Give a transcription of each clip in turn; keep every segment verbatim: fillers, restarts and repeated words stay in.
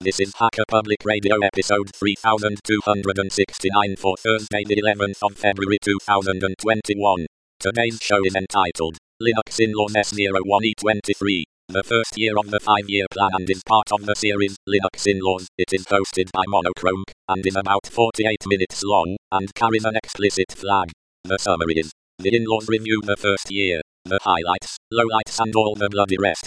This is Hacker Public Radio episode three thousand two hundred sixty-nine for Thursday the eleventh of February two thousand twenty-one. Today's show is entitled, Linux In-Laws S zero one E twenty-three, the first year of the five-year plan, and is part of the series, Linux In-Laws. It is hosted by Monochrome, and is about forty-eight minutes long, and carries an explicit flag. The summary is, the in-laws review the first year, the highlights, lowlights and all the bloody rest.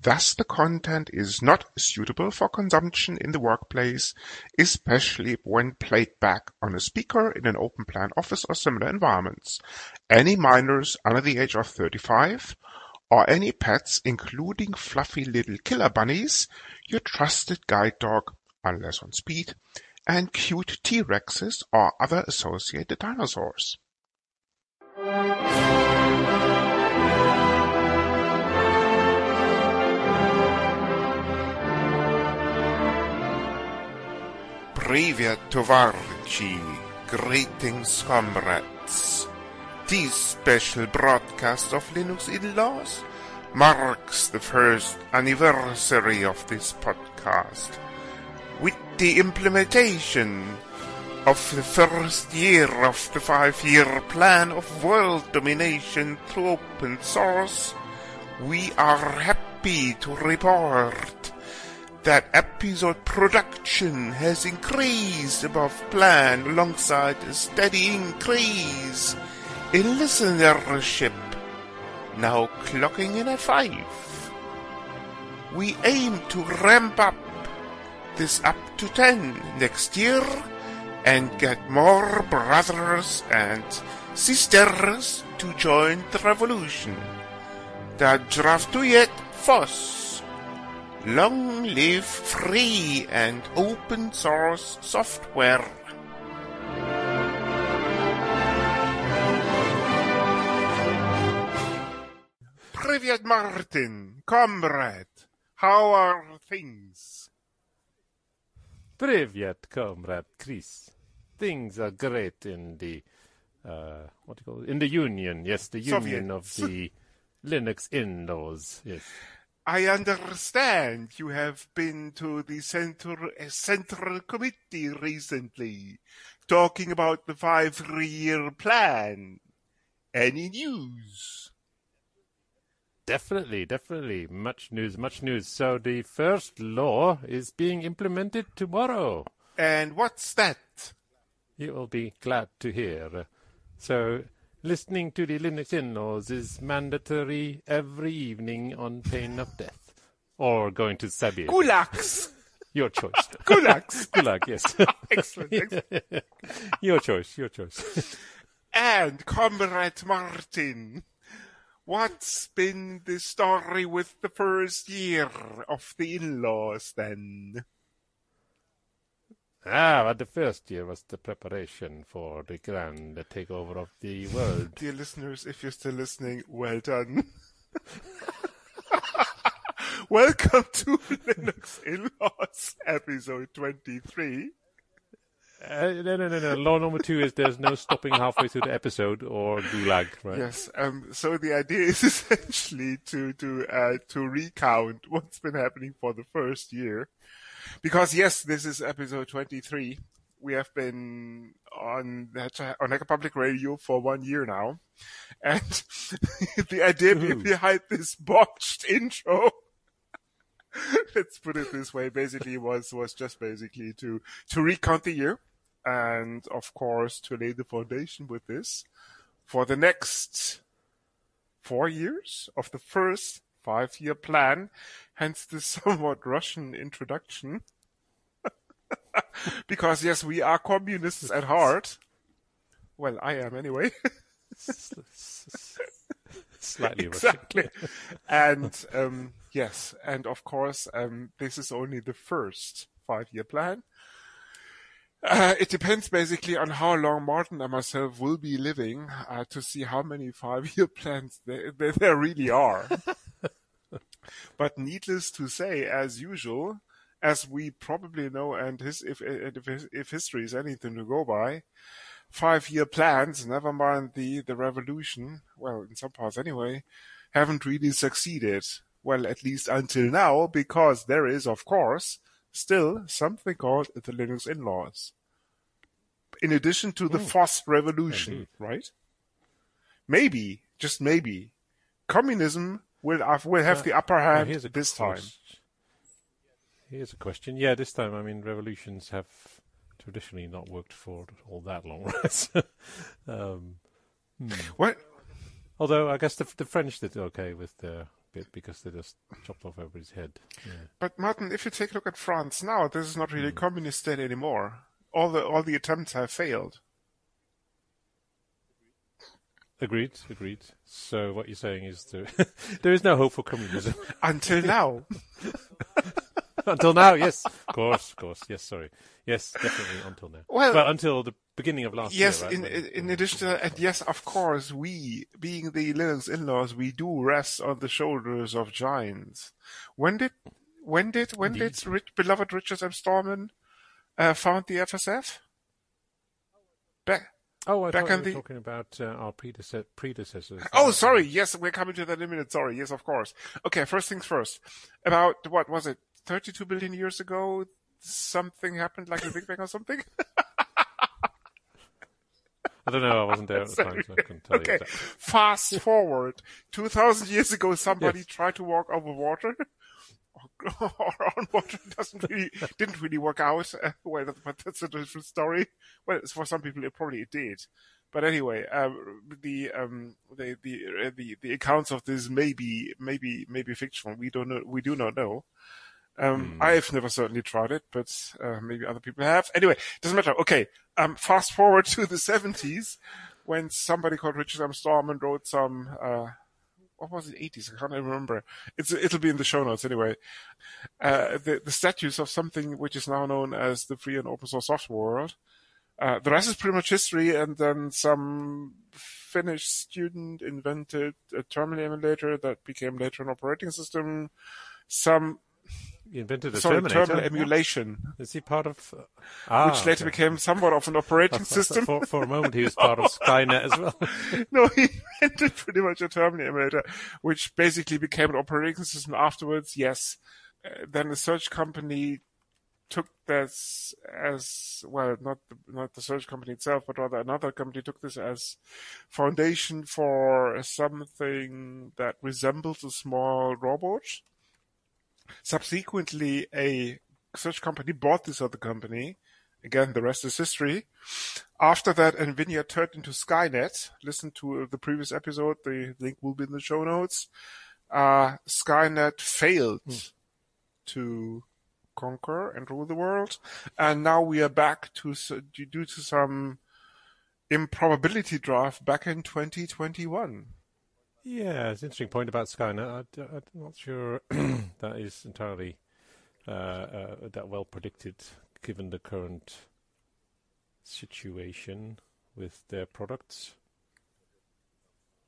Thus, the content is not suitable for consumption in the workplace, especially when played back on a speaker in an open-plan office or similar environments. Any minors under the age of thirty-five, or any pets, including fluffy little killer bunnies, your trusted guide dog, unless on speed, and cute T-Rexes or other associated dinosaurs. Привет, товарищи! Greetings, comrades! This special broadcast of Linux In-Laws marks the first anniversary of this podcast, with the implementation of the first year of the five-year plan of world domination through open source. We are happy to report that episode production has increased above plan alongside a steady increase in listenership, now clocking in at five. We aim to ramp up this up to ten next year and get more brothers and sisters to join the revolution. Da draftujete vos! Long live free and open source software. Privyet Martin, comrade, how are things? Privyet, comrade Chris. Things are great in the, uh, what do you call it? In the union, yes, the union Soviet. Of the Linux In-Laws, yes. I understand you have been to the central, central committee recently, talking about the five-year plan. Any news? Definitely, definitely. Much news, much news. So the first law is being implemented tomorrow. And what's that? You will be glad to hear. So listening to the Linux In-Laws is mandatory every evening on pain of death. Or going to Sabir. Gulags! Your choice. Gulags! Gulag, yes. Excellent. excellent. Your choice, your choice. And Comrade Martin, what's been the story with the first year of the in-laws then? Ah, but the first year was the preparation for the grand takeover of the world. Dear listeners, if you're still listening, well done. Welcome to Linux In-Laws, episode twenty-three. Uh, no, no, no, no. Law number two is there's no stopping halfway through the episode or gulag, right? Yes. Um, so the idea is essentially to to uh, to recount what's been happening for the first year, because yes, this is episode twenty-three. We have been on on Hacker Public Radio for one year now, and the idea Ooh. behind this botched intro. Let's put it this way. Basically, was was just basically to to recount the year. And, of course, to lay the foundation with this for the next four years of the first five-year plan, hence the somewhat Russian introduction. Because, yes, we are communists at heart. Well, I am anyway. Slightly exactly. Russian. And, um, yes, and, of course, um, this is only the first five-year plan. Uh, it depends basically on how long Martin and myself will be living uh, to see how many five-year plans there, there, there really are. But needless to say, as usual, as we probably know, and his, if, if, if history is anything to go by, five-year plans, never mind the, the revolution, well, in some parts anyway, haven't really succeeded. Well, at least until now, because there is, of course, still something called the Linux In-Laws. In addition to the mm. FOSS revolution, Indeed. right? Maybe, just maybe, communism will have, will have uh, the upper hand uh, this question. time. Here's a question. Yeah, this time, I mean, revolutions have traditionally not worked for all that long, right? um, hmm. What? Although, I guess the, the French did okay with the... bit because they just chopped off everybody's head. Yeah. But Martin, if you take a look at France now, this is not really mm. a communist state anymore. All the all the attempts have failed. Agreed, agreed. So what you're saying is there, there is no hope for communism until now. Until now, yes, of course, of course, yes. Sorry, yes, definitely until now. Well, well until the beginning of last yes, year. Yes, right? in, in addition to that, and yes, of course, we, being the Linux In-Laws, we do rest on the shoulders of giants. When did, when did, when Indeed. did rich, beloved Richard M. Stallman uh, found the F S F? Back. Oh, I Back thought we were the... talking about uh, our predece- predecessors. Oh, sorry. Yes, we're coming to that in a minute. Sorry. Yes, of course. Okay, first things first. About, what was it, thirty-two billion years ago, something happened like the Big Bang or something? I don't know. I wasn't there at the sorry. time, so I couldn't tell okay. you exactly. Fast forward. two thousand years ago, somebody yes. tried to walk over water. Or on water doesn't really didn't really work out. Uh, well, but that's a different story. Well, for some people, it probably it did. But anyway, um, the um, the the, uh, the the accounts of this may be maybe maybe fictional. We don't know. We do not know. Um, mm. I have never certainly tried it, but uh, maybe other people have. Anyway, doesn't matter. Okay, um, fast forward to the seventies, when somebody called Richard M. Stallman wrote some. Uh, What was it? eighties? I can't even remember. It's, it'll be in the show notes anyway. Uh, the, the statutes of something which is now known as the free and open source software world. Uh, the rest is pretty much history. And then some Finnish student invented a terminal emulator that became later an operating system. Some he invented a sorry, terminal emulation. Is he part of? Uh, ah, which later okay. became somewhat of an operating I, I, system. For, for a moment, he was part of Skynet as well. No, he invented pretty much a terminal emulator, which basically became an operating system afterwards. Yes. Uh, then the search company took this as, well, not the, not the search company itself, but rather another company took this as foundation for something that resembles a small robot. Subsequently, a search company bought this other company. Again, the rest is history. After that, Nvidia turned into Skynet. Listen to the previous episode. The link will be in the show notes. Uh, Skynet failed mm. to conquer and rule the world. And now we are back to, due to some improbability draft, back in twenty twenty-one. Yeah, it's an interesting point about Skynet. I, I, I'm not sure that is entirely uh, uh, that well predicted given the current situation with their products?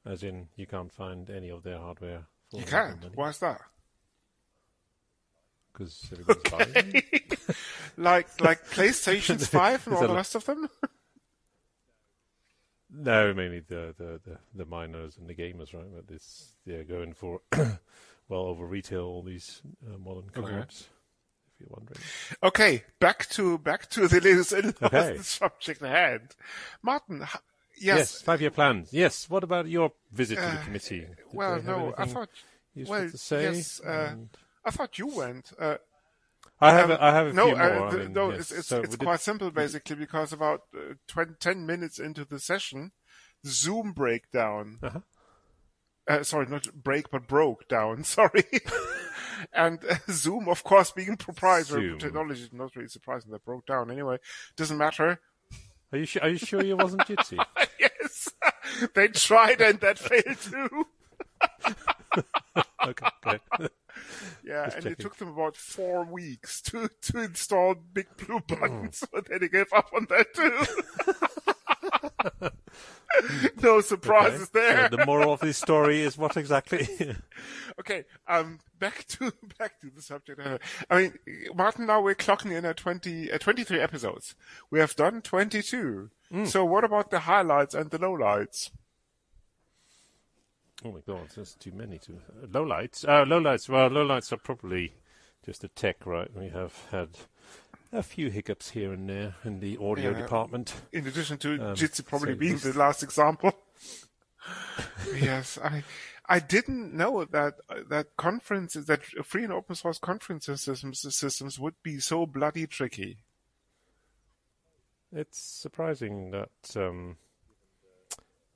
As in, you can't find any of their hardware. For you can't? Why is that? Because everybody's buying. Like, like PlayStation's five and all the like... rest of them? No, mainly the, the, the, the miners and the gamers, right? But this, they're going for, well, over retail, all these uh, modern cards, okay. If you're wondering. Okay, back to back to the Linux In-Laws okay. subject at hand. Martin, ha- yes. yes. Five-year plans. Yes, what about your visit uh, to the committee? Did well, no, I thought... Well, to say? yes, uh, and... I thought you went... Uh, I have, um, a, I have a no, few more. Uh, I mean, no, yes. it's, it's, so it's quite did, simple, basically, because about uh, twenty, ten minutes into the session, Zoom break down. Uh-huh. Uh, sorry, not break, but broke down. Sorry. And uh, Zoom, of course, being proprietary technology, not really surprising that broke down. Anyway, doesn't matter. Are you, sh- are you sure you wasn't Jitsi? Yes. They tried and that failed too. Okay, good. Yeah, just and checking. It took them about four weeks to, to install Big Blue Button, mm. so then they gave up on that too. No surprises okay. there. So the moral of this story is what exactly? Okay, um, back to back to the subject. I mean, Martin, now we're clocking in at twenty, uh, twenty-three episodes. We have done twenty-two. Mm. So what about the highlights and the lowlights? Oh my God, that's too many. Too uh, lowlights. Uh, lowlights. Well, lowlights are probably just the tech, right? We have had a few hiccups here and there in the audio yeah. department. In addition to um, Jitsi probably so being the last example. Yes, I I didn't know that that conferences, that free and open source conference systems systems would be so bloody tricky. It's surprising that. Um,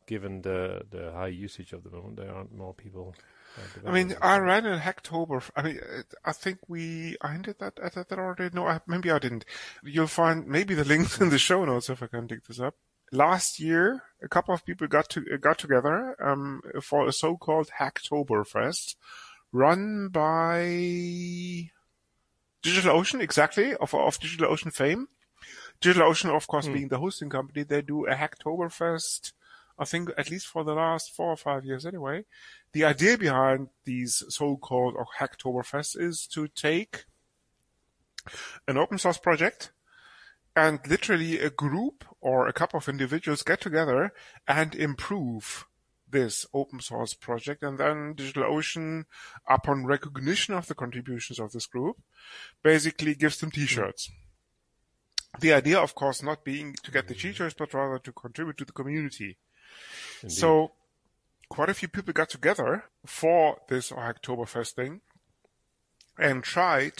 Given the, the high usage of the moment, there aren't more people. Uh, I mean, I ran in Hacktober. I mean, I think we I hinted that at that already. No, I, maybe I didn't. You'll find maybe the links in the show notes if I can dig this up. Last year, a couple of people got to got together um, for a so-called Hacktoberfest, run by DigitalOcean, exactly of of DigitalOcean fame. DigitalOcean, of course, mm. being the hosting company, they do a Hacktoberfest. I think at least for the last four or five years anyway, the idea behind these so-called Hacktoberfest is to take an open source project and literally a group or a couple of individuals get together and improve this open source project. And then DigitalOcean, upon recognition of the contributions of this group, basically gives them t-shirts. The idea, of course, not being to get the t-shirts, but rather to contribute to the community. Indeed. So quite a few people got together for this Hacktoberfest thing and tried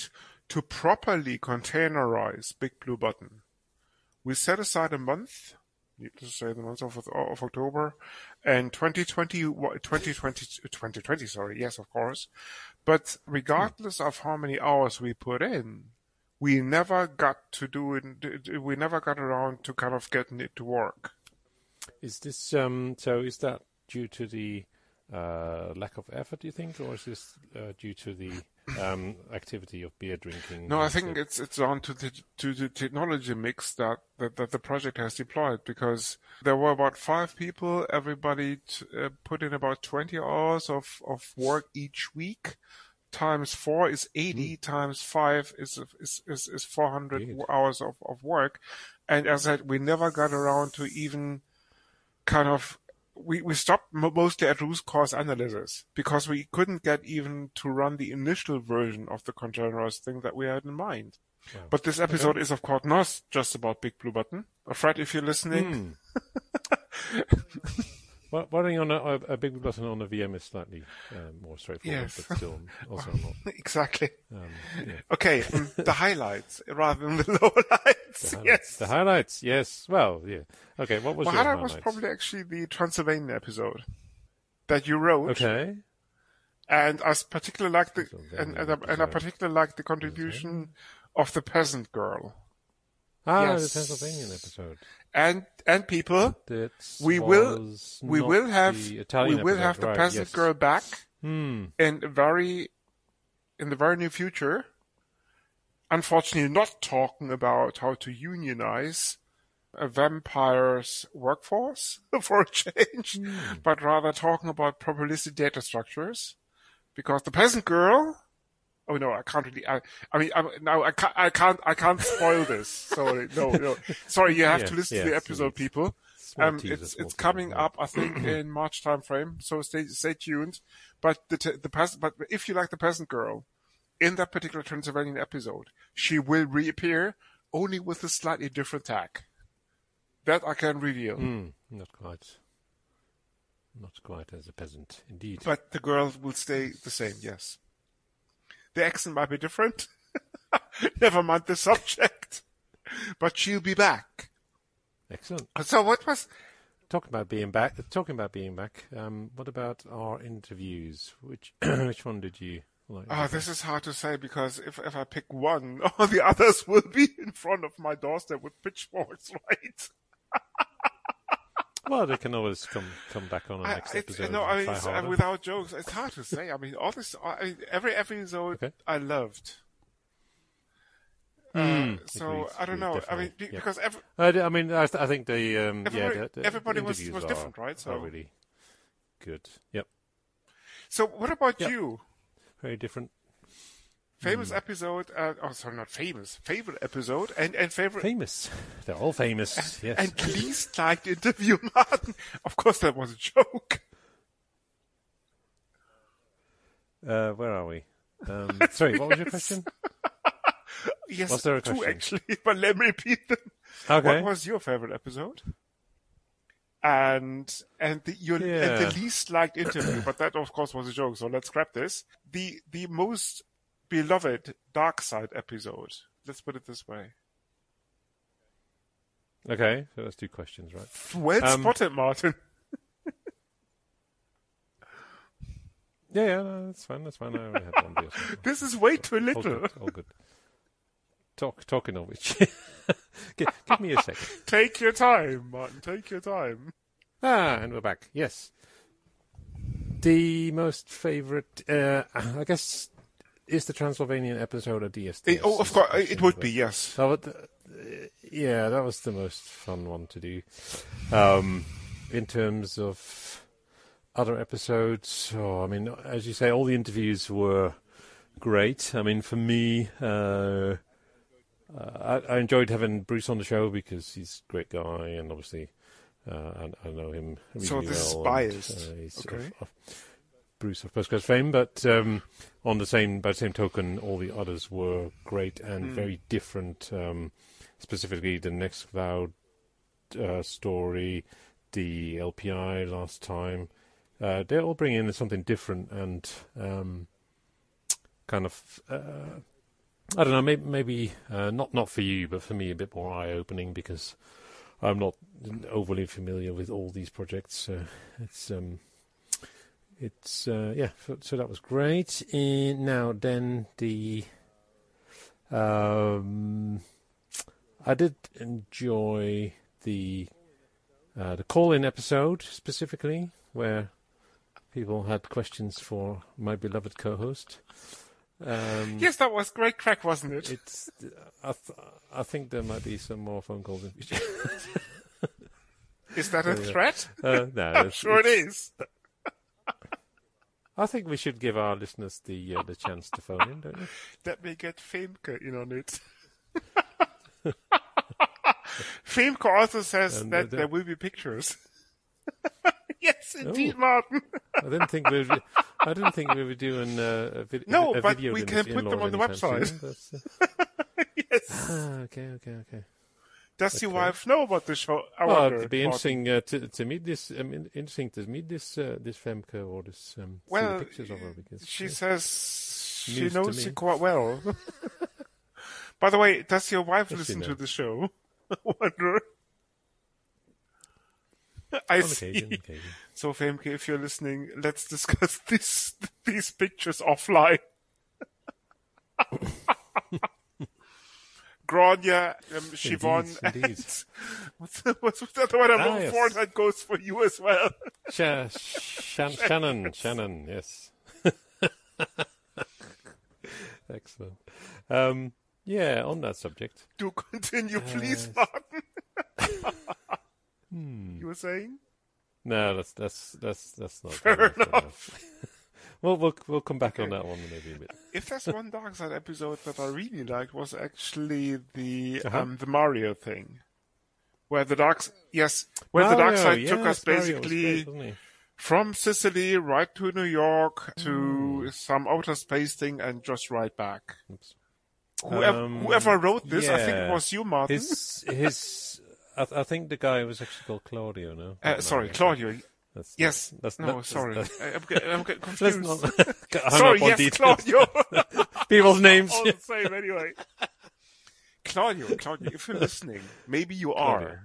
to properly containerize Big Blue Button. We set aside a month, needless to say the month of, of October, and twenty twenty, twenty twenty, twenty twenty, sorry, yes, of course. But regardless of how many hours we put in, we never got to do it, we never got around to kind of getting it to work. Is this um, so? Is that due to the uh, lack of effort, do you think, or is this uh, due to the um, activity of beer drinking? No, I think the... it's it's down to the to the technology mix that, that, that the project has deployed. Because there were about five people, everybody t- uh, put in about twenty hours of, of work each week. Times four is eighty. Mm. Times five is is is, is four hundred hours of, of work. And as I said, we never got around to even. Kind of, we, we stopped mostly at root cause analysis because we couldn't get even to run the initial version of the containerized thing that we had in mind. Wow. But this episode okay. is, of course, not just about Big Blue Button. Fred, if you're listening. Mm. Well, running on a, a Big Blue Button on a V M is slightly um, more straightforward, yes. but still also not. Exactly. Um, yeah. Okay, um, the highlights rather than the lowlights. The highlights, yes. The highlights, yes. Well, yeah. Okay, what was well, your highlight? Highlight was probably actually the Transylvania episode that you wrote. Okay. And I particularly liked the and, and, and I particularly liked the contribution of the peasant girl. Ah, yes. The Transylvanian episode. And and people, That's we will we will have we will episode, have the right, peasant yes. girl back hmm. in very in the very near future, unfortunately not talking about how to unionize a vampire's workforce for a change, mm. but rather talking about probabilistic data structures, because the peasant girl. Oh no, I can't really. I, I mean, I'm, now I can't. I can't. I can't spoil this. Sorry, no, no. Sorry, you have yeah, to listen yeah, to the episode, so people. Um, teaser, it's it's coming teaser. up, I think, in March timeframe. So stay stay tuned. But the t- the peasant, but if you like the peasant girl, in that particular Transylvanian episode, she will reappear, only with a slightly different tag. That I can reveal. Mm, not quite. Not quite as a peasant, indeed. But the girl will stay the same. Yes. The accent might be different. Never mind the subject. But she'll be back. Excellent. So what was talking about being back? Talking about being back. Um, what about our interviews? Which which one did you like? Oh, this is hard to say, because if if I pick one, all the others will be in front of my doorstep with pitchforks, right? Well, they can always come, come back on the next I, episode. No, I mean, it's, uh, without jokes, it's hard to say. I mean, all this, I mean, every episode okay. I loved. Mm, uh, so agreed, I don't know. Definitely. I mean, yep. because every, I, I mean, I, I think the um, everybody, yeah, the, the, everybody the was, was different, are, right? So are really good. Yep. So what about yep. you? Very different. Famous mm. episode, uh, oh sorry, not famous, favorite episode, and, and favorite... Famous. They're all famous, yes. And least liked interview, Martin. Of course, that was a joke. Uh, where are we? Um, sorry, yes. What was your question? Yes, was there a question? Two actually, but let me repeat them. Okay. What was your favorite episode? And and the, your, yeah. and the least liked interview, but that of course was a joke, so let's scrap this. The The most... beloved Dark Side episode. Let's put it this way. Okay, so that's two questions, right? Well um, spotted, Martin. yeah, yeah, no, that's fine. That's fine. I already had one. Deal, so this is way too little. All good. All good. Talk, talking of which, give, give me a second. Take your time, Martin. Take your time. Ah, and we're back. Yes. The most favorite, uh, I guess. Is the Transylvanian episode a D S T? Oh, of course, it would be, yes. So, uh, yeah, that was the most fun one to do. Um, in terms of other episodes, oh, I mean, as you say, all the interviews were great. I mean, for me, uh, I, I enjoyed having Bruce on the show because he's a great guy, and obviously uh, I, I know him really well. So this well is biased. And, uh, okay. Of, of, Bruce of Postgres fame, but um, on the same by the same token, all the others were great and mm. very different. Um, specifically, the NextCloud uh, story, the L P I last time, uh, they all bring in something different and um, kind of uh, I don't know, maybe, maybe uh, not not for you, but for me, a bit more eye-opening because I'm not overly familiar with all these projects. So it's um, It's, uh, yeah, so that was great. And now, then, the, um, I did enjoy the, uh, the call-in episode specifically, where people had questions for my beloved co-host. Um, yes, that was great crack, wasn't it? It's, I, th- I think there might be some more phone calls in future. Is that a threat? Uh, no. I'm sure it is. I think we should give our listeners the uh, the chance to phone in, don't we? Let me get Femke in on it. Femke also says and that there will be pictures. Yes, indeed, oh. Martin. I didn't think we were, I didn't think we were doing uh, a, vid- no, a video. No, but we can put them on the website. Soon, but, uh... yes. Ah, okay, okay, okay. Does okay. your wife know about the show? I well, wonder, it'd be interesting, uh, to, to meet this, I mean, interesting to meet this. Interesting to meet this this Femke or this. Um, well, see the pictures of her because she uh, says she knows you quite well. By the way, does your wife does listen to the show? I wonder. I see. Occasion, occasion. So Femke, if you're listening, let's discuss this these pictures offline. Grania, um, Siobhan, indeed, and what's, what's the other one? I'm ah, yes. for that goes for you as well. Sh- Sh- Shannon, Shannon, yes. Excellent. Um, Yeah, on that subject. Do continue, please, uh, Martin. hmm. You were saying? No, that's that's that's that's not fair enough. enough. Well, we'll we'll come back okay. on that one maybe a bit. If there's one Dark Side episode that I really liked, was actually the uh-huh. um, the Mario thing, where the dark yes, where Mario, the Dark Side yes, took us basically great, from Sicily right to New York to mm. some outer space thing and just right back. Oops. Whoever, um, whoever wrote this, yeah. I think it was you, Martin. His his, I, th- I think the guy was actually called Claudio. No, uh, sorry, know. Claudio. That's yes. Not, that's no, not, sorry. That's, I'm, getting, I'm getting confused. Not, sorry, yes, details. Claudio. People's names. All the same, anyway. Claudio, Claudio, if you're listening, maybe you are.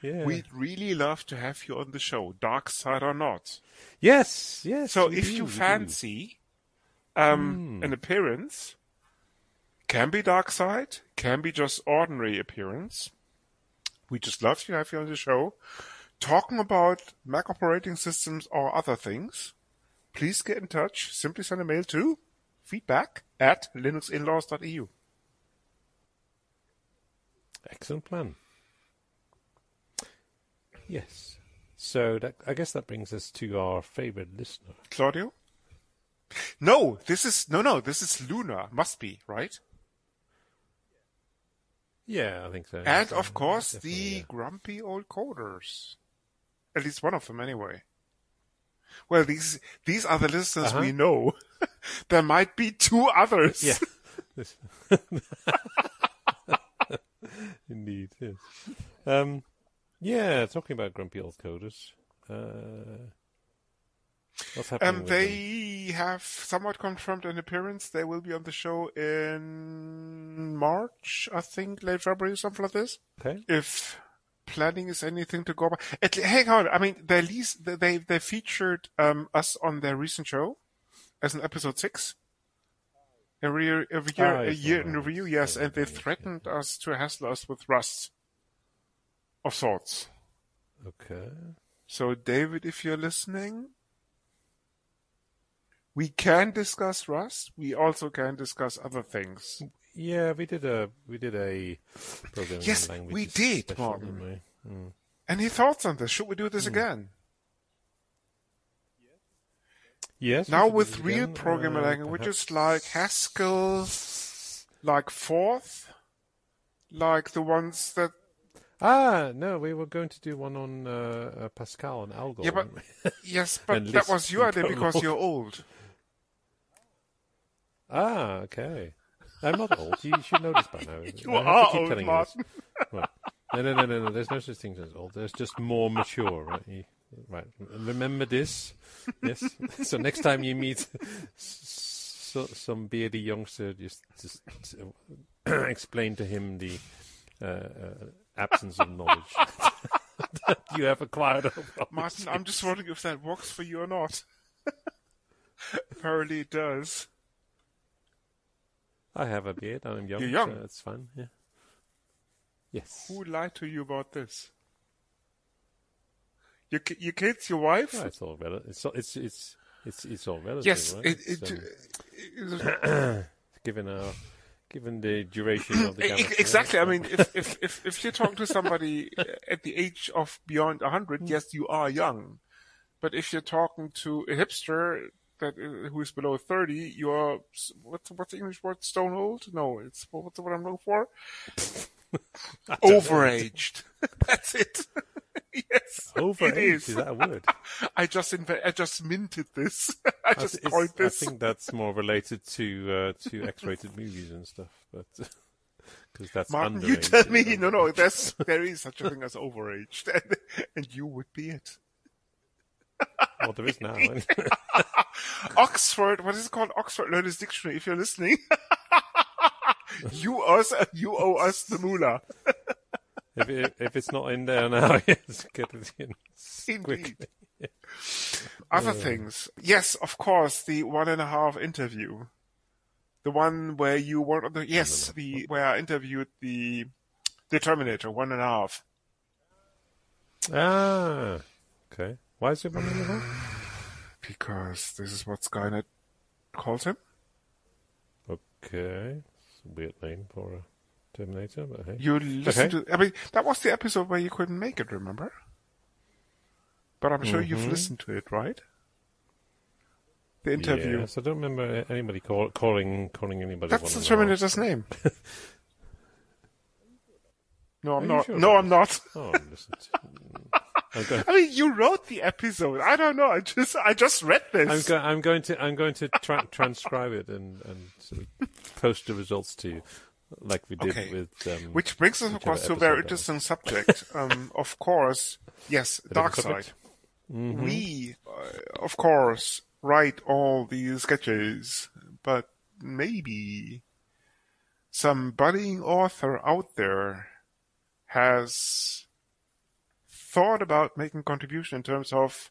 Yeah. We'd really love to have you on the show, Dark Side or not. Yes, yes. So if do, you fancy um, mm. an appearance, can be Dark Side, can be just ordinary appearance. We just love to have you on the show. Talking about Mac operating systems or other things, please get in touch. Simply send a mail to feedback at linuxinlaws.eu. Excellent plan. Yes. So that, I guess that brings us to our favorite listener. Claudio? No, this is, no, no, this is Luna. Must be, right? Yeah, I think so. And, so, of course, the yeah. Grumpy Old Coders. At least one of them, anyway. Well, these these are the listeners uh-huh. we know. There might be two others. Yeah. Indeed, yes. Um, yeah, talking about Grumpy Old Coders. Uh, what's happening um, with They them? Have somewhat confirmed an appearance. They will be on the show in March, I think, late February, something like this. Okay. If planning is anything to go by. At, hang on, I mean, they least they they featured um, us on their recent show as an episode six. Every year, every year, oh, a year in review, yes, and they threatened yeah. us to hassle us with Rust of sorts. Okay. So, David, if you're listening, we can discuss Rust. We also can discuss other things. Yeah, we did a we did a programming yes, language. Yes, we did, Martin. We? Mm. Any thoughts on this? Should we do this mm. again? Yes. Now with real again. programming uh, languages perhaps. like Haskell, like Forth, like the ones that. Ah, no, we were going to do one on uh, uh, Pascal and Algol. Yeah, but yes, but that was your idea because you're old. Ah, okay. I'm not old. You should know this by now. You are old, Martin. Right. No, no, no, no, no. There's no such thing as old. There's just more mature, right? You, right. Remember this. Yes. So next time you meet so, some beardy youngster, just, just uh, explain to him the uh, uh, absence of knowledge that you have acquired. Martin, I'm just wondering if that works for you or not. Apparently it does. I have a beard. I'm young. You're young. So that's fine. Yeah. Yes. Who lied to you about this? Your your kids, your wife. Yeah, it's all relative. It's all, it's it's it's it's all relative. Yes. Right? It, it, so, it, it, given our given the duration of the galaxy, exactly. Right? I mean, if if if if you talk to somebody at the age of beyond a hundred, yes, you are young. But if you're talking to a hipster that who is below thirty, you are what's what's the English word? Stone old? No, it's what's what I'm looking for. Overaged. That's it. Yes. Overaged, it is. Is that a word? I just inv- I just minted this. I just I, coined this. I think that's more related to uh, to X-rated movies and stuff, but because that's Martin, underage. You tell me, no, no, there's there is such a thing as overaged, and, and you would be it. Well, there is now. Anyway. Oxford, what is it called? Oxford Learner's Dictionary. If you're listening. You us, you owe us the moolah. if, it, if it's not in there now, yes, get it in. Indeed. Yeah. Other uh, things, yes, of course, the one and a half interview, the one where you were, the, yes, the where I interviewed the the Terminator, one and a half. Ah, okay. Why is it one and a half? Because this is what Skynet calls him. Okay. a weird name for a Terminator, but hey. You listened okay. to... I mean, that was the episode where you couldn't make it, remember? But I'm sure mm-hmm. you've listened to it, right? The interview. Yes, I don't remember anybody call, calling calling anybody. That's the Terminator's name. No, I'm not. Sure no, I'm not. Oh, I'm listening to... I mean, you wrote the episode. I don't know. I just I just read this. I'm, go- I'm going to I'm going to tra- transcribe it and and sort of post the results to you, like we did okay. with. Um, Which brings us, of course, to a very interesting subject. um, of course, yes, dark side. Mm-hmm. We, uh, of course. Write all these sketches, but maybe some budding author out there has thought about making a contribution in terms of,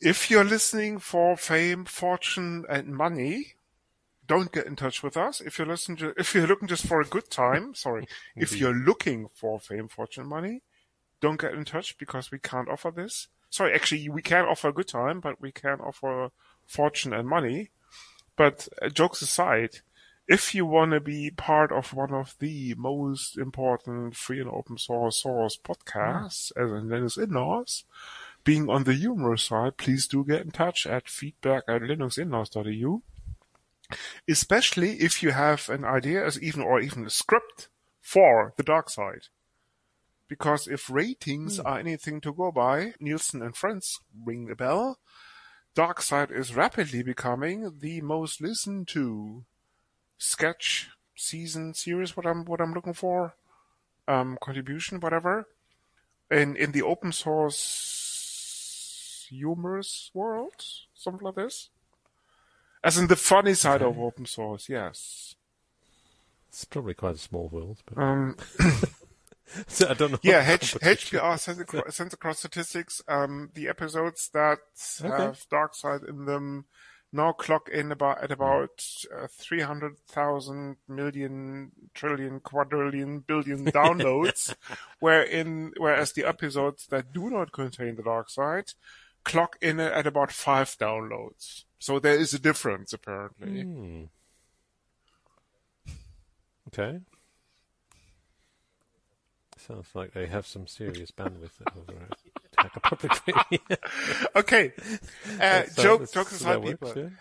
if you're listening for fame, fortune, and money, don't get in touch with us. If you're listening, to, if you're looking just for a good time, sorry, mm-hmm. if you're looking for fame, fortune, money, don't get in touch because we can't offer this. Sorry, actually, we can offer a good time, but we can offer fortune and money. But uh, jokes aside, if you want to be part of one of the most important free and open source source podcasts, as in Linux In-Laws, being on the humorous side, please do get in touch at feedback at linuxinlaws.eu. Especially if you have an idea, as even or even a script for the dark side. Because if ratings hmm. are anything to go by, Nielsen and Friends ring the bell, Dark Side is rapidly becoming the most listened to sketch, season, series, what I'm what I'm looking for, um, contribution, whatever, in, in the open source humorous world, something like this. As in the funny side okay. of open source, yes. It's probably quite a small world. But... Um, So I don't know. Yeah, H- HPR sends across, sends across statistics. Um, the episodes that okay. have Dark Side in them now clock in about at about uh, three hundred thousand million trillion quadrillion billion downloads, wherein whereas the episodes that do not contain the Dark Side clock in at about five downloads. So there is a difference apparently. Mm. Okay. Sounds like they have some serious bandwidth over at Hacker Public Radio. Okay. Uh, so joke, jokes aside, people, works, yeah?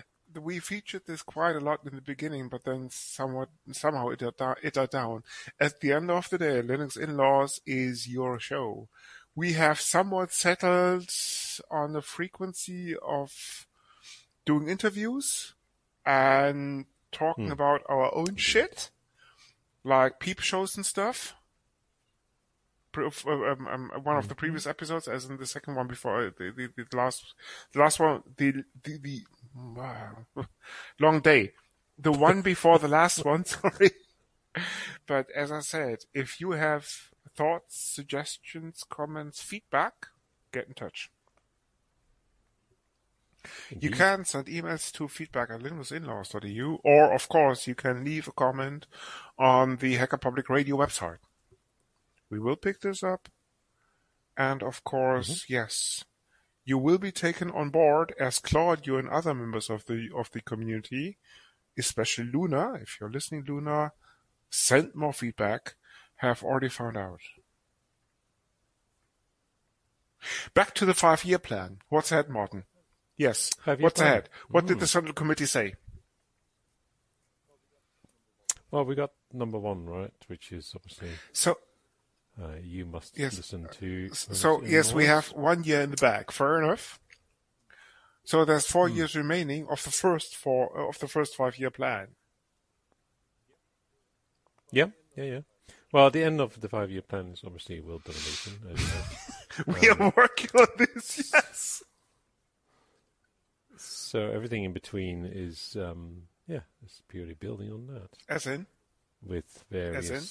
we featured this quite a lot in the beginning, but then somewhat, somehow it are, it are down. At the end of the day, Linux In-Laws is your show. We have somewhat settled on the frequency of doing interviews and talking hmm. about our own shit, like peep shows and stuff. Um, um, one of the previous episodes, as in the second one before the the, the last, the last one, the the, the wow, long day, the one before the last one. Sorry, but as I said, if you have thoughts, suggestions, comments, feedback, get in touch. Indeed. You can send emails to feedback at linuxinlaws.eu, or of course you can leave a comment on the Hacker Public Radio website. We will pick this up. And of course, mm-hmm. yes, you will be taken on board as Claudio and other members of the of the community, especially Luna. If you're listening, Luna, send more feedback, have already found out. Back to the five-year plan. What's ahead, Martin? Yes, five-year what's plan. ahead? What mm. did the Central Committee say? Well, we got number one, right, which is obviously... So. Uh, you must yes. listen to... So, yes, we have one year in the bag. Fair enough. So there's four hmm. years remaining of the first four uh, of the first five-year plan. Yeah, yeah, yeah. Well, at the end of the five-year plan is obviously world domination. And, uh, we um, are working on this, yes! So everything in between is, um, yeah, it's purely building on that. As in? With various... As in?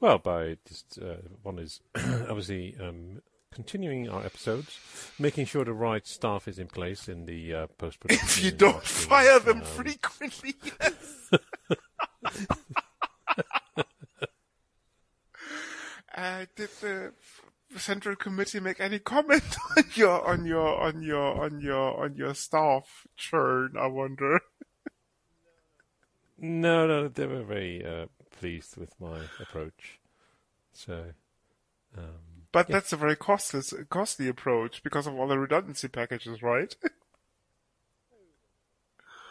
Well, by just uh, one is obviously um, continuing our episodes, making sure the right staff is in place in the uh, post-production. If you don't fire them um, frequently, yes. uh, did the central committee make any comment on your on your on your on your on your staff churn? I wonder. No, no, they were very uh, pleased with my approach. So, um, but yeah. That's a very costly costly approach because of all the redundancy packages, right?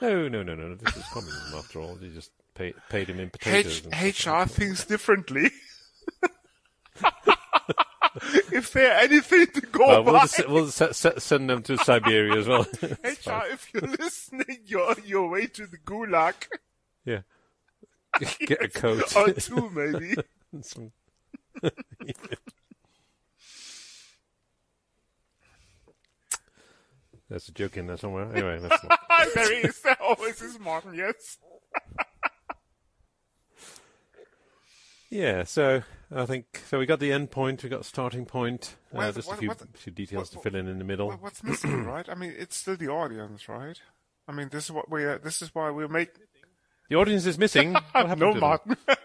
No, no, no, no. This is communism after all. You just pay, paid him in potatoes. H- and H R thinks differently. If they have anything to go well, we'll by, just, we'll just send them to Siberia as well. H R, if you're listening, you're on your way to the gulag. Yeah, get a coat or two, maybe. Some... yeah. There's a joke in there somewhere. Anyway, that's not... there is. There always is one. Yes. Yeah, so I think so. We got the end point, we got the starting point. Uh, well, just what, a few, what, few details what, to fill in in the middle. Well, what's missing, right? I mean, it's still the audience, right? I mean, this is what we. Uh, this is why we make the audience is missing. What happened no, to Martin. Them?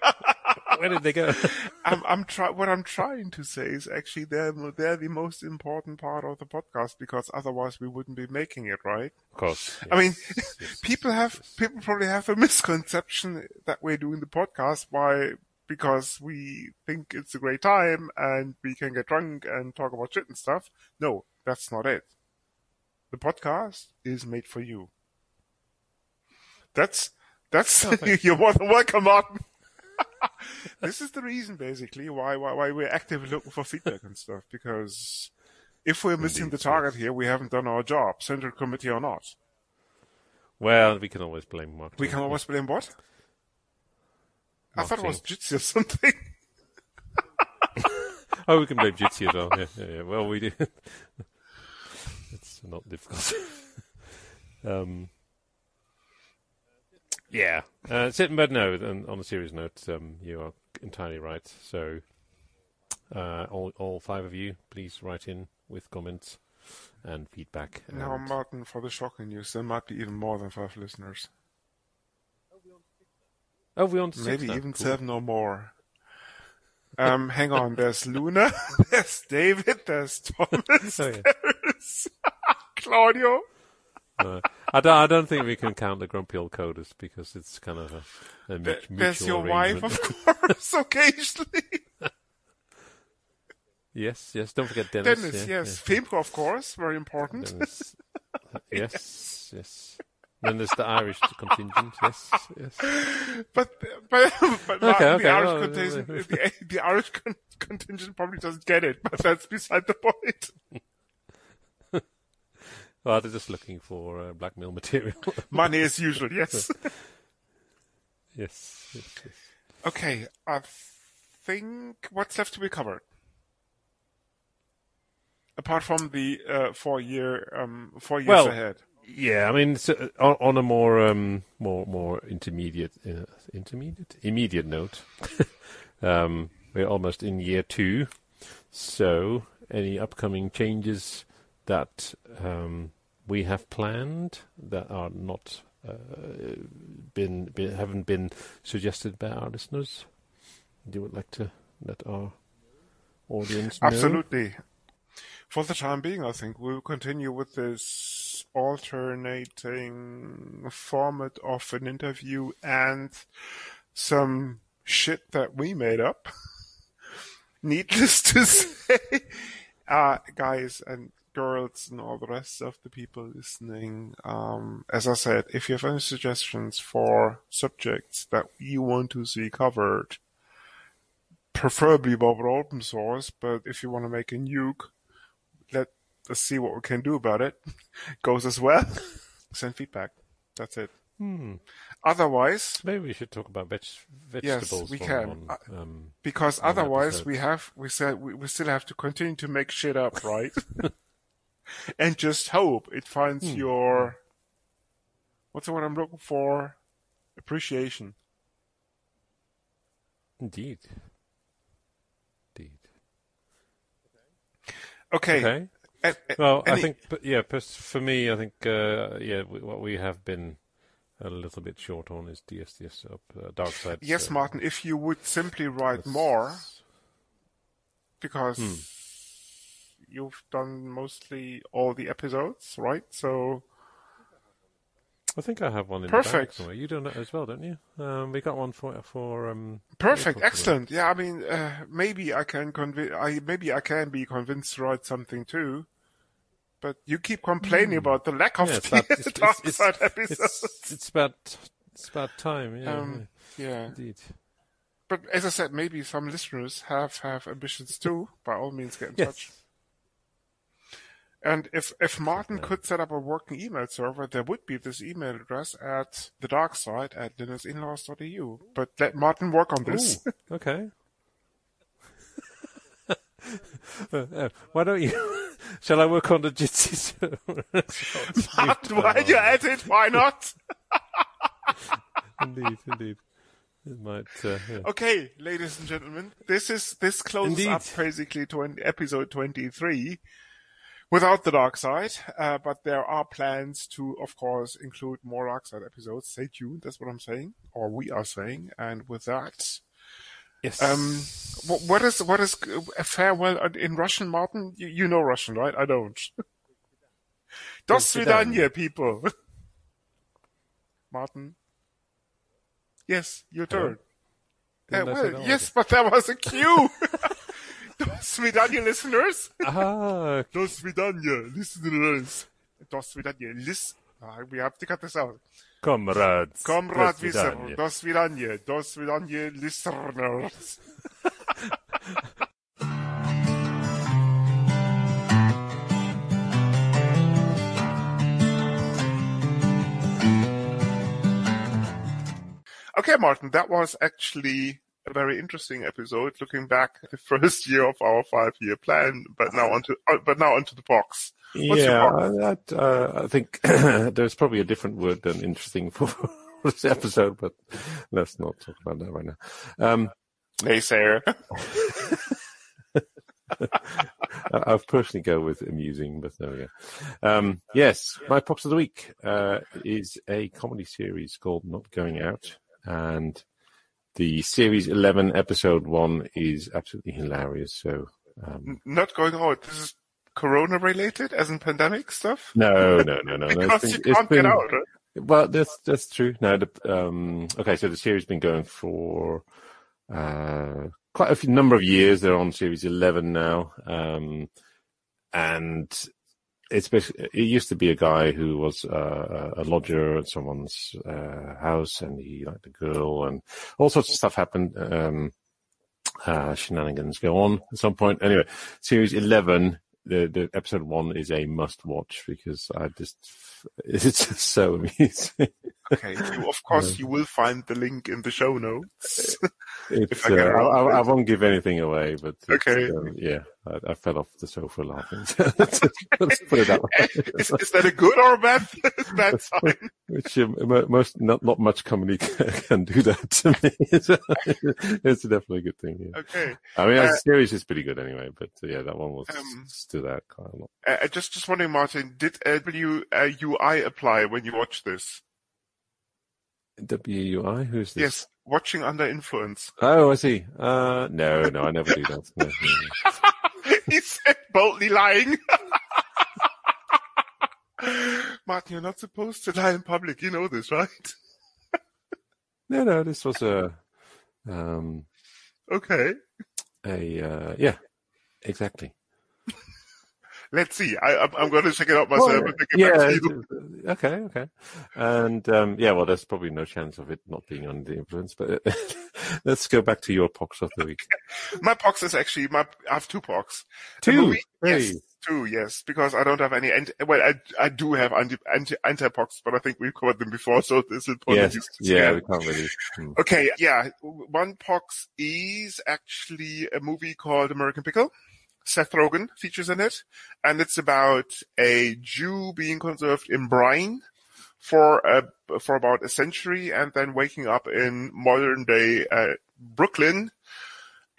Where did they go? I'm, I'm try. What I'm trying to say is actually they're they're the most important part of the podcast because otherwise we wouldn't be making it, right? Of course. Yes. I mean, yes. people have yes. people probably have a misconception that we're doing the podcast by. Because we think it's a great time and we can get drunk and talk about shit and stuff. No, that's not it. The podcast is made for you. That's, that's, oh, you're more than welcome, Martin. This is the reason basically why, why, why we're actively looking for feedback and stuff. Because if we're missing Indeed, the target yes. here, we haven't done our job, central committee or not. Well, we can always blame Martin. We can always blame what? Marketing. I thought it was Jitsi or something. Oh, we can blame Jitsi as well. Yeah, yeah, yeah. Well, we do. It's not difficult. um, yeah. Uh, that's it, but no, on a serious note, um, you are entirely right. So, uh, all, all five of you, please write in with comments and feedback. And... Now, Martin, for the shocking news, there might be even more than five listeners. Oh, we on maybe now. Even cool. seven or more. Um, hang on. There's Luna. There's David. There's Thomas. Oh, yeah. There's Claudio. Uh, I don't. I don't think we can count the Grumpy Old Coders because it's kind of a, a mutual arrangement. There's your wife, of course, occasionally. Yes, yes. Don't forget Dennis. Dennis, yeah, yes. Yeah. Femke, of course, very important. Yes, yes, yes. Then there's the Irish contingent, yes, yes. But, but, but okay, okay. The, Irish well, contingent, the, the Irish con- contingent probably doesn't get it, but that's beside the point. Well, they're just looking for uh, blackmail material. Money as usual, yes. Yes, yes, yes. Okay, I think what's left to be covered? Apart from the uh, four year, um, four years well, ahead. Yeah, I mean, so, on, on a more, um, more, more intermediate, uh, intermediate, immediate note, um, we're almost in year two. So, any upcoming changes that um, we have planned that are not uh, been, been haven't been suggested by our listeners, you would like to let our audience know? Absolutely. For the time being, I think we'll continue with this alternating format of an interview and some shit that we made up. Needless to say, uh, guys and girls and all the rest of the people listening, um, as I said, if you have any suggestions for subjects that you want to see covered, preferably about open source, but if you want to make a nuke, let's see what we can do about it. Goes as well. Send feedback. That's it. Hmm. Otherwise, maybe we should talk about veg- vegetables. Yes, we can. On, um, because otherwise, episode. we have we said we, we still have to continue to make shit up, right? And just hope it finds hmm. your what's the word I'm looking for? Appreciation. Indeed. Indeed. Okay. Okay. Uh, uh, well, any... I think, but yeah, for me, I think, uh, yeah, we, what we have been a little bit short on is D S D S up uh, dark side. Yes, uh, Martin, if you would simply write that's... more, because you've done mostly all the episodes, right? So I think I have one in perfect. The back. You do that as well, don't you? Um, we got one for for um, perfect, excellent. Yeah, I mean, uh, maybe I can convince. I maybe I can be convinced to write something too. But you keep complaining mm. about the lack of yeah, it's the, about, it's, the dark it's, side it's, episodes. It's, it's about it's about time. Yeah, um, yeah, indeed. But as I said, maybe some listeners have, have ambitions too. By all means, get in yes. touch. And if, if Martin okay. could set up a working email server, there would be this email address at the dark side at linux in laws dot e u. But let Martin work on this. Ooh, okay. uh, why don't you? Shall I work on the Jitsi server? Martin, while you're at it, why not? Indeed, indeed. It might, uh, yeah. Okay, ladies and gentlemen, this is this closes indeed. Up basically to an episode twenty-three. Without the dark side, uh, but there are plans to, of course, include more dark side episodes. Stay tuned. That's what I'm saying, or we are saying. And with that, yes. Um, what, what is what is a farewell in Russian, Martin? You, you know Russian, right? I don't. Do svidaniya, people. Martin. Yes, your turn. Uh, well, yes, but there was a cue. Dos Vidania listeners. Ah, okay. Dos Vidania listeners. Dos Vidania listen. Uh, we have to cut this out. Comrades. Comrades, dos Vidania. Dos Vidania. Dos Vidania listeners. Okay, Martin, that was actually a very interesting episode, looking back at the first year of our five-year plan, but now onto but now onto the box. What's yeah, box? I, uh, I think there's probably a different word than interesting for this episode, but let's not talk about that right now. Um, hey, Sarah. I'll personally go with amusing, but there we go. Um, yes, my box of the week uh, is a comedy series called Not Going Out, and the series eleven, episode one is absolutely hilarious. So, um, not going out. This is corona related, as in pandemic stuff. No, no, no, no. Because no. Been, you can't been, get out. Right? Well, that's that's true. No, the, um, okay. So the series has been going for uh, quite a few, number of years. They're on series eleven now, um, and it's basically it used to be a guy who was uh, a lodger at someone's uh, house, and he liked a girl, and all sorts of stuff happened. Um, uh, shenanigans go on at some point. Anyway, series eleven, the, the episode one is a must-watch because I just it's just so amusing. Okay, you, of course, um, you will find the link in the show notes. If I, uh, I, I won't give anything away, but okay, um, yeah, I, I fell off the sofa laughing. Let's put it that way. Is, is that a good or a bad, bad sign? Which um, most not not much comedy can, can do that to me. So it's definitely a good thing. Yeah. Okay, I mean, uh, the series is pretty good anyway, but uh, yeah, that one was um, stood out quite a lot. Uh, just just wondering, Martin, did W U I apply when you watched this? W U I? Who's this? Yes, watching under influence. Oh, I see. Uh, no, no, I never do that. No, no. He said boldly lying. Martin, you're not supposed to lie in public. You know this, right? no, no, this was a... Um, okay. A uh, yeah, exactly. Let's see. I, I'm going to check it out myself. Well, and yeah, back to you. Okay, okay. And um, yeah, well, there's probably no chance of it not being under the influence. But let's go back to your pox of the week. My pox is actually my. I have two pox. Two, movie, hey. yes, two, yes, because I don't have any. Anti, well, I I do have anti anti anti pox, but I think we've covered them before, so this is yes, yeah, we can't really. Hmm. Okay, yeah, one pox is actually a movie called American Pickle. Seth Rogen features in it, and it's about a Jew being conserved in brine for a, for about a century, and then waking up in modern day uh, Brooklyn,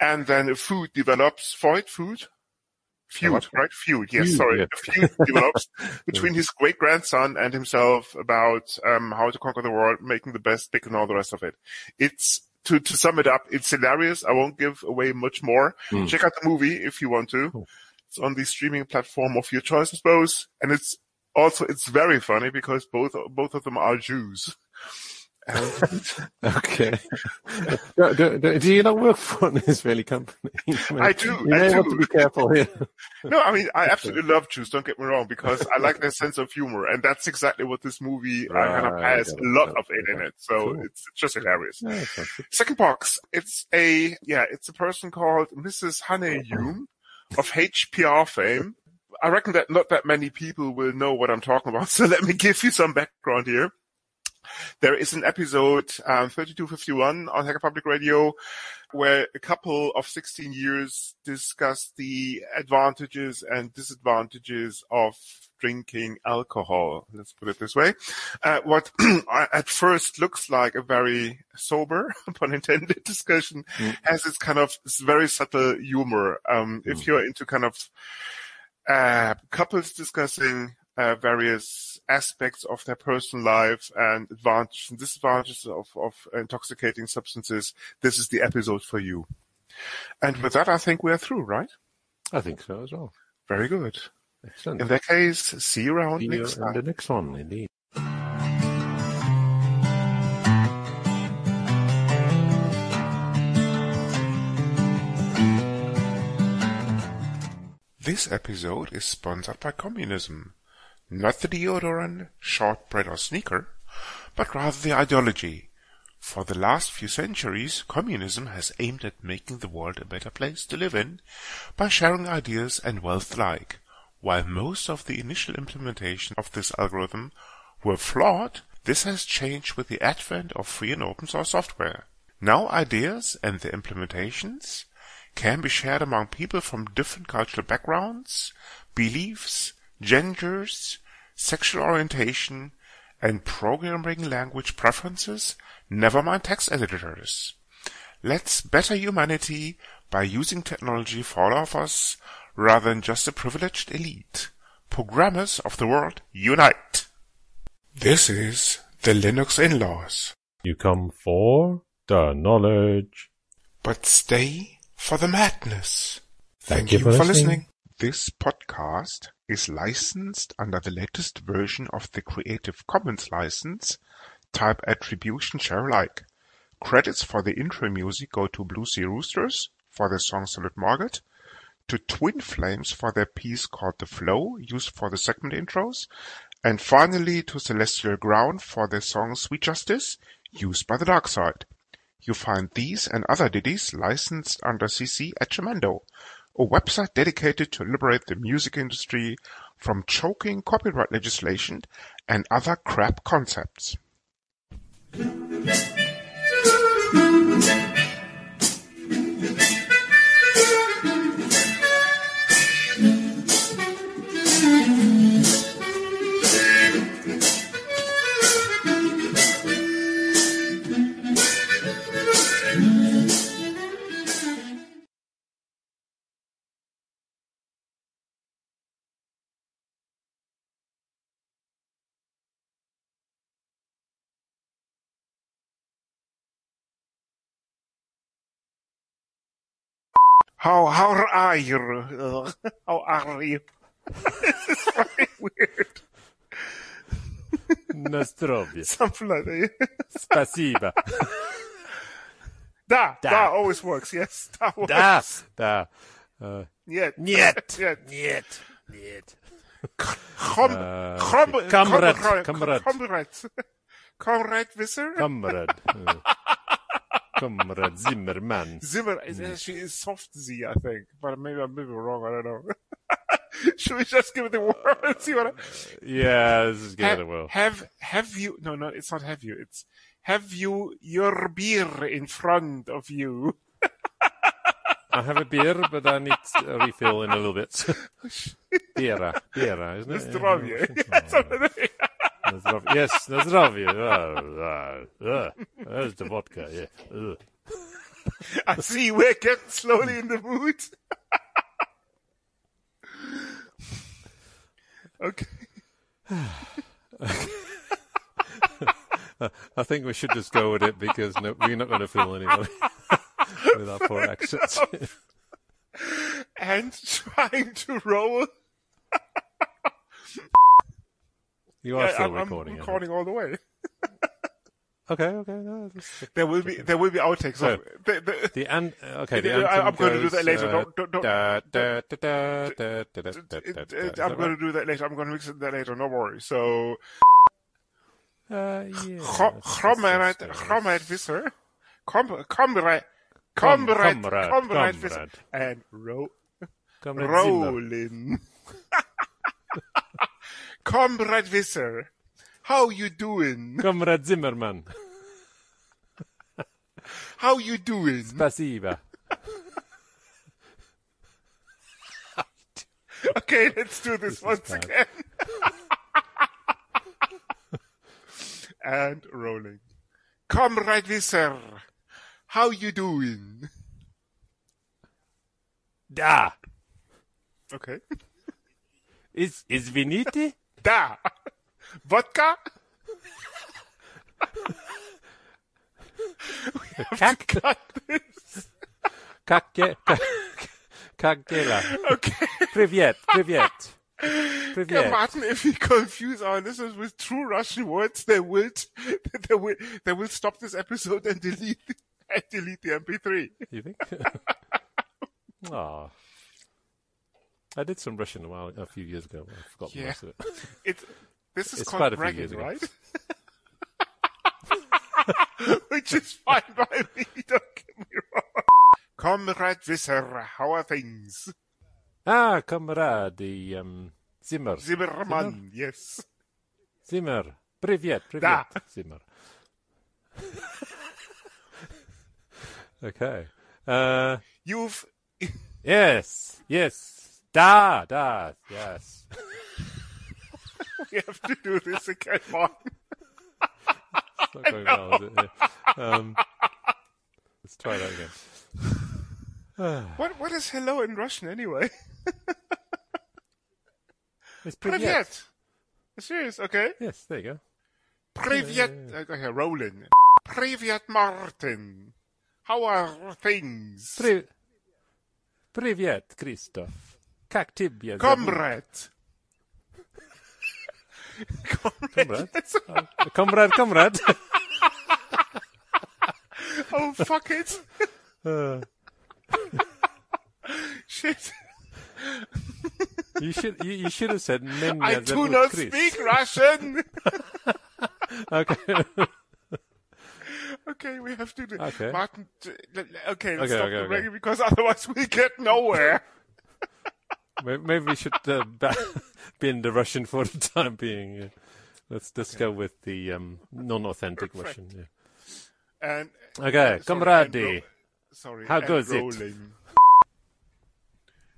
and then food develops. Feud, food, feud, right? Feud. Yes, feud, sorry. Yeah. A feud develops between his great grandson and himself about um, how to conquer the world, making the best pick, and all the rest of it. It's To, to sum it up, it's hilarious. I won't give away much more. Mm. Check out the movie if you want to. Cool. It's on the streaming platform of your choice, I suppose. And it's also, it's very funny because both, both of them are Jews. Okay. do, do, do, do you not work for an Israeli company? I, mean, I do. You may I do. want to be careful here. No, I mean, I absolutely love Jews. Don't get me wrong, because I like their sense of humor, and that's exactly what this movie uh, kind of has a lot of it in it. So cool. It's just hilarious. Yeah, Second box. It's a yeah. It's a person called Missus Honeyhume of H P R fame. I reckon that not that many people will know what I'm talking about. So let me give you some background here. There is an episode um, thirty-two fifty-one on Hacker Public Radio where a couple of sixteen years discuss the advantages and disadvantages of drinking alcohol. Let's put it this way. Uh, what at first looks like a very sober, pun intended, discussion mm. has this kind of very subtle humor. Um, mm. If you're into kind of uh, couples discussing Uh, various aspects of their personal life and advantages and disadvantages of, of intoxicating substances, this is the episode for you. And with that, I think we are through, right? I think so as well. Very good. Excellent. In that case, see you around see next you time. The next one, indeed. This episode is sponsored by communism. Not the deodorant, shortbread or sneaker, but rather the ideology. For the last few centuries, communism has aimed at making the world a better place to live in by sharing ideas and wealth alike. While most of the initial implementation of this algorithm were flawed, this has changed with the advent of free and open source software. Now ideas and their implementations can be shared among people from different cultural backgrounds, beliefs, genders, sexual orientation, and programming language preferences, never mind text editors. Let's better humanity by using technology for all of us, rather than just a privileged elite. Programmers of the world, unite! This is the Linux In-Laws. You come for the knowledge, but stay for the madness. Thank, Thank you, you for listening. listening. This podcast is licensed under the latest version of the Creative Commons license, type attribution share alike. Credits for the intro music go to Blue Sea Roosters for their song Salute Margaret, to Twin Flames for their piece called The Flow, used for the segment intros, and finally to Celestial Ground for their song Sweet Justice, used by the Dark Side. You find these and other ditties licensed under C C at Jamendo, a website dedicated to liberate the music industry from choking copyright legislation and other crap concepts. How how are you? Uh, how are you? This is very weird. Nostrovia. Something like that. Spasiba. Da, da. Da always works, yes. Da works. Da. Da. Uh, Niet. Niet. Niet. Niet. Niet. Comrade. Comrade. Comrade. Comrade Visser. Comrade. Comrade Zimmerman. Zimmer, mm. She is soft Z, I think, but maybe I'm maybe wrong. I don't know. Should we just give it a whirl and see what? I... Yeah, let's just give ha- it a whirl. Have have you? No, no, it's not have you. It's have you your beer in front of you? I have a beer, but I need to refill in a little bit. Biera, biera, isn't it? Nostrovia. Yes, Nostrovia. Oh, oh, oh. There's the vodka, yeah. Oh. I see we're getting slowly in the mood. Okay. I think we should just go with it because no, we're not going to fool anybody with our poor accents. and trying to roll. You are yeah, still I'm, recording. I'm recording all the way. Okay, okay. No, there will be there will be outtakes. So, the the, the an, okay, the the, I'm going to do that later. Don't don't don't. I'm going to do that later. I'm going to mix it that later. No worry. So. Uh, yeah. Comrade, comrade, Visser, comrade, comrade, comrade, Visser, and roll, rolling. Comrade Visser, how you doing? Comrade Zimmerman, how you doing? Spasiba. Okay, let's do this, this once again. And rolling. Comrade Visser, how you doing? Da. Okay. Is is Viniti? Da. Vodka? We have Kak- to cut this. Kake, kakela. Okay. Privyet, privyet. Yeah, Martin, if we confuse our listeners with true Russian words, they will, they will, they will stop this episode and delete, and delete the M P three. You think? Ah, I did some Russian a while, a few years ago. I forgot yeah. most of it. It's, this is it's called bragging, right? Which is fine by me. Don't get me wrong. Comrade Visser, how are things? Ah, comrade, the um, Zimmer. Zimmerman, Zimmer? Yes. Zimmer. Privyet, privyet, Zimmer. Okay. Uh, You've... Yes, yes. Da, da, yes. We have to do this again, Mark. It's not going well, is it? Yeah. Um, let's try that again. what What is hello in Russian, anyway? It's Privyet. Serious, okay? Yes, there you go. Privyet. Yeah, yeah, yeah. Okay, rolling. Privyet, Martin. How are things? Pri- Privyet, Christoph. Kak tibia? Comrade. Comrade. Comrade, uh, comrade. comrade. Oh, fuck it. uh. Shit. You should you, you should have said Menya. I do not Chris. speak Russian. Okay. Okay, we have to do okay. Martin. Okay, let's okay, stop okay, the okay. because otherwise we get nowhere. Maybe we should uh, be in the Russian for the time being. Yeah. Let's just okay. go with the um, non-authentic Perfect. Russian. Yeah. And okay, uh, comrade. Ro- sorry, how goes rolling. it?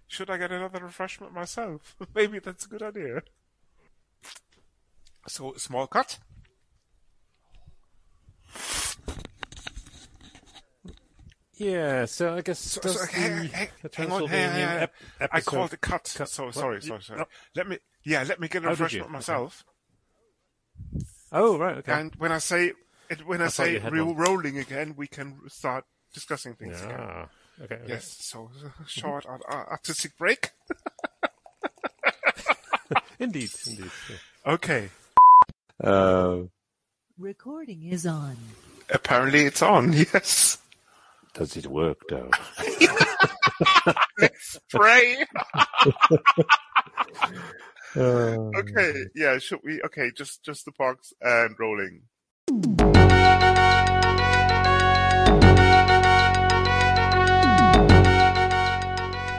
Should I get another refreshment myself? Maybe that's a good idea. So, small cut. Yeah, so I guess... So, so, hang, hang, hang on, hang on. Ep- I called a cut. cut. So, sorry, sorry, sorry. No. Let me, yeah, let me get a refreshment oh, myself. Okay. Oh, right, okay. And when I say when I, I say rolling again, we can start discussing things yeah. again. Okay, okay. Yes, so short artistic break. Indeed, indeed. Yeah. Okay. Uh, Recording is on. Apparently it's on, yes. Does it work, though? Let's pray. uh, okay, yeah, should we? Okay, just, just the box and rolling.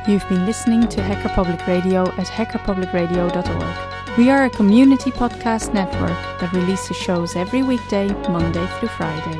You've been listening to Hacker Public Radio at hacker public radio dot org. We are a community podcast network that releases shows every weekday, Monday through Friday.